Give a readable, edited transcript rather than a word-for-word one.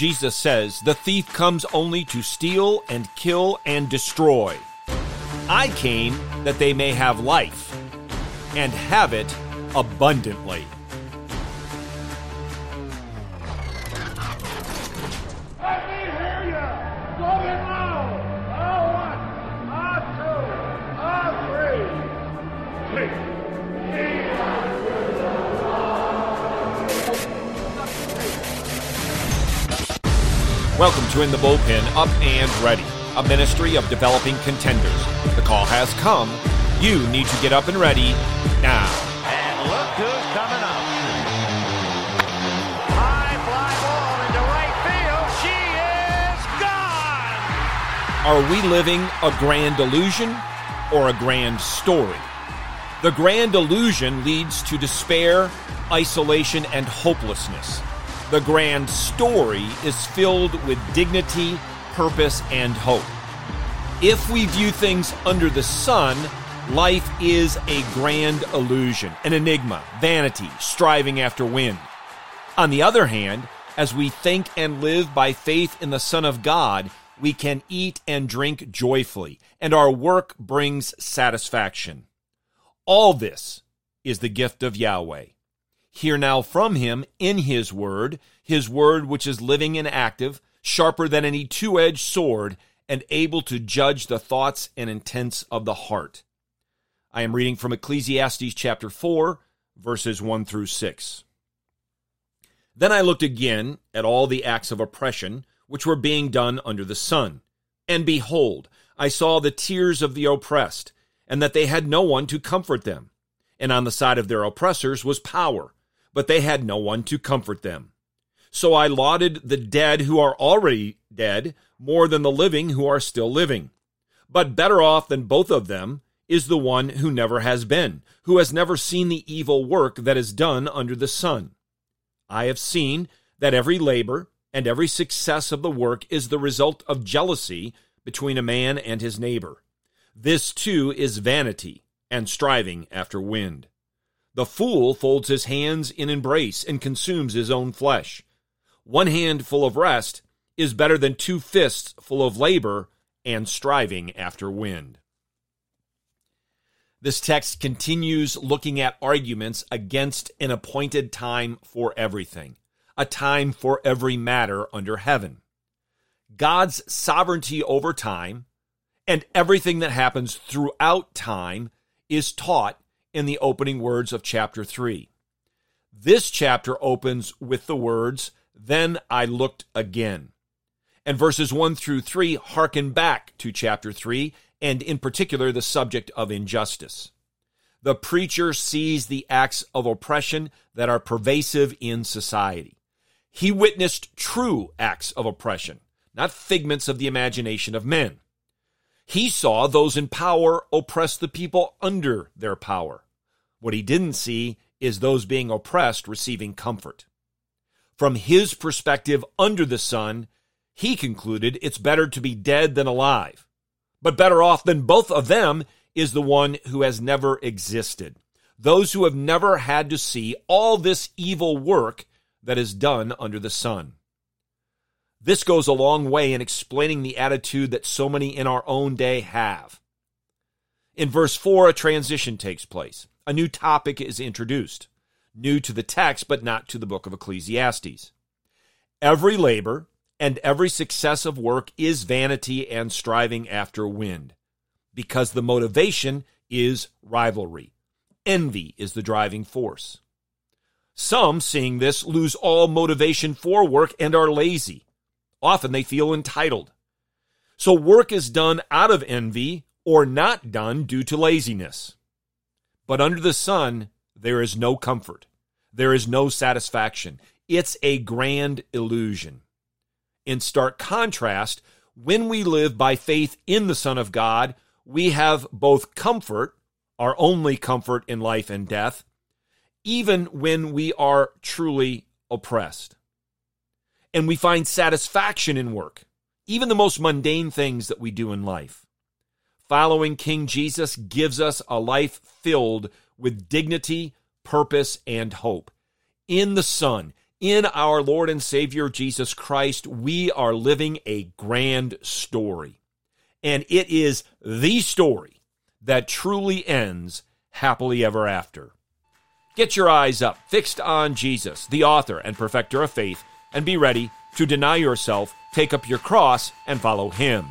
Jesus says, "The thief comes only to steal and kill and destroy. I came that they may have life, and have it abundantly." Welcome to In the Bullpen, Up and Ready, a ministry of developing contenders. The call has come. You need to get up and ready now. And look who's coming up. High fly ball into right field. She is gone! Are we living a grand illusion or a grand story? The grand illusion leads to despair, isolation, and hopelessness. The grand story is filled with dignity, purpose, and hope. If we view things under the sun, life is a grand illusion, an enigma, vanity, striving after wind. On the other hand, as we think and live by faith in the Son of God, we can eat and drink joyfully, and our work brings satisfaction. All this is the gift of Yahweh. Hear now from him in his word which is living and active, sharper than any two-edged sword, and able to judge the thoughts and intents of the heart. I am reading from Ecclesiastes chapter 4, verses 1 through 6. Then I looked again at all the acts of oppression which were being done under the sun, and behold, I saw the tears of the oppressed, and that they had no one to comfort them. And on the side of their oppressors was power, but they had no one to comfort them. So I lauded the dead who are already dead more than the living who are still living. But better off than both of them is the one who never has been, who has never seen the evil work that is done under the sun. I have seen that every labor and every success of the work is the result of jealousy between a man and his neighbor. This too is vanity and striving after wind. The fool folds his hands in embrace and consumes his own flesh. One hand full of rest is better than two fists full of labor and striving after wind. This text continues looking at arguments against an appointed time for everything, a time for every matter under heaven. God's sovereignty over time and everything that happens throughout time is taught in the opening words of chapter 3. This chapter opens with the words, "Then I looked again." And verses 1 through 3 hearken back to chapter 3, and in particular the subject of injustice. The preacher sees the acts of oppression that are pervasive in society. He witnessed true acts of oppression, not figments of the imagination of men. He saw those in power oppress the people under their power. What he didn't see is those being oppressed receiving comfort. From his perspective under the sun, he concluded it's better to be dead than alive. But better off than both of them is the one who has never existed. Those who have never had to see all this evil work that is done under the sun. This goes a long way in explaining the attitude that so many in our own day have. In verse 4, a transition takes place. A new topic is introduced, new to the text, but not to the book of Ecclesiastes. Every labor and every success of work is vanity and striving after wind, because the motivation is rivalry. Envy is the driving force. Some, seeing this, lose all motivation for work and are lazy. Often they feel entitled. So work is done out of envy or not done due to laziness. But under the sun, there is no comfort. There is no satisfaction. It's a grand illusion. In stark contrast, when we live by faith in the Son of God, we have both comfort, our only comfort in life and death, even when we are truly oppressed. And we find satisfaction in work, even the most mundane things that we do in life. Following King Jesus gives us a life filled with dignity, purpose, and hope. In the sun, In our Lord and Savior Jesus Christ, we are living a grand story. And it is the story that truly ends happily ever after. Get your eyes up, fixed on Jesus, the author and perfecter of faith, and be ready to deny yourself, take up your cross, and follow him.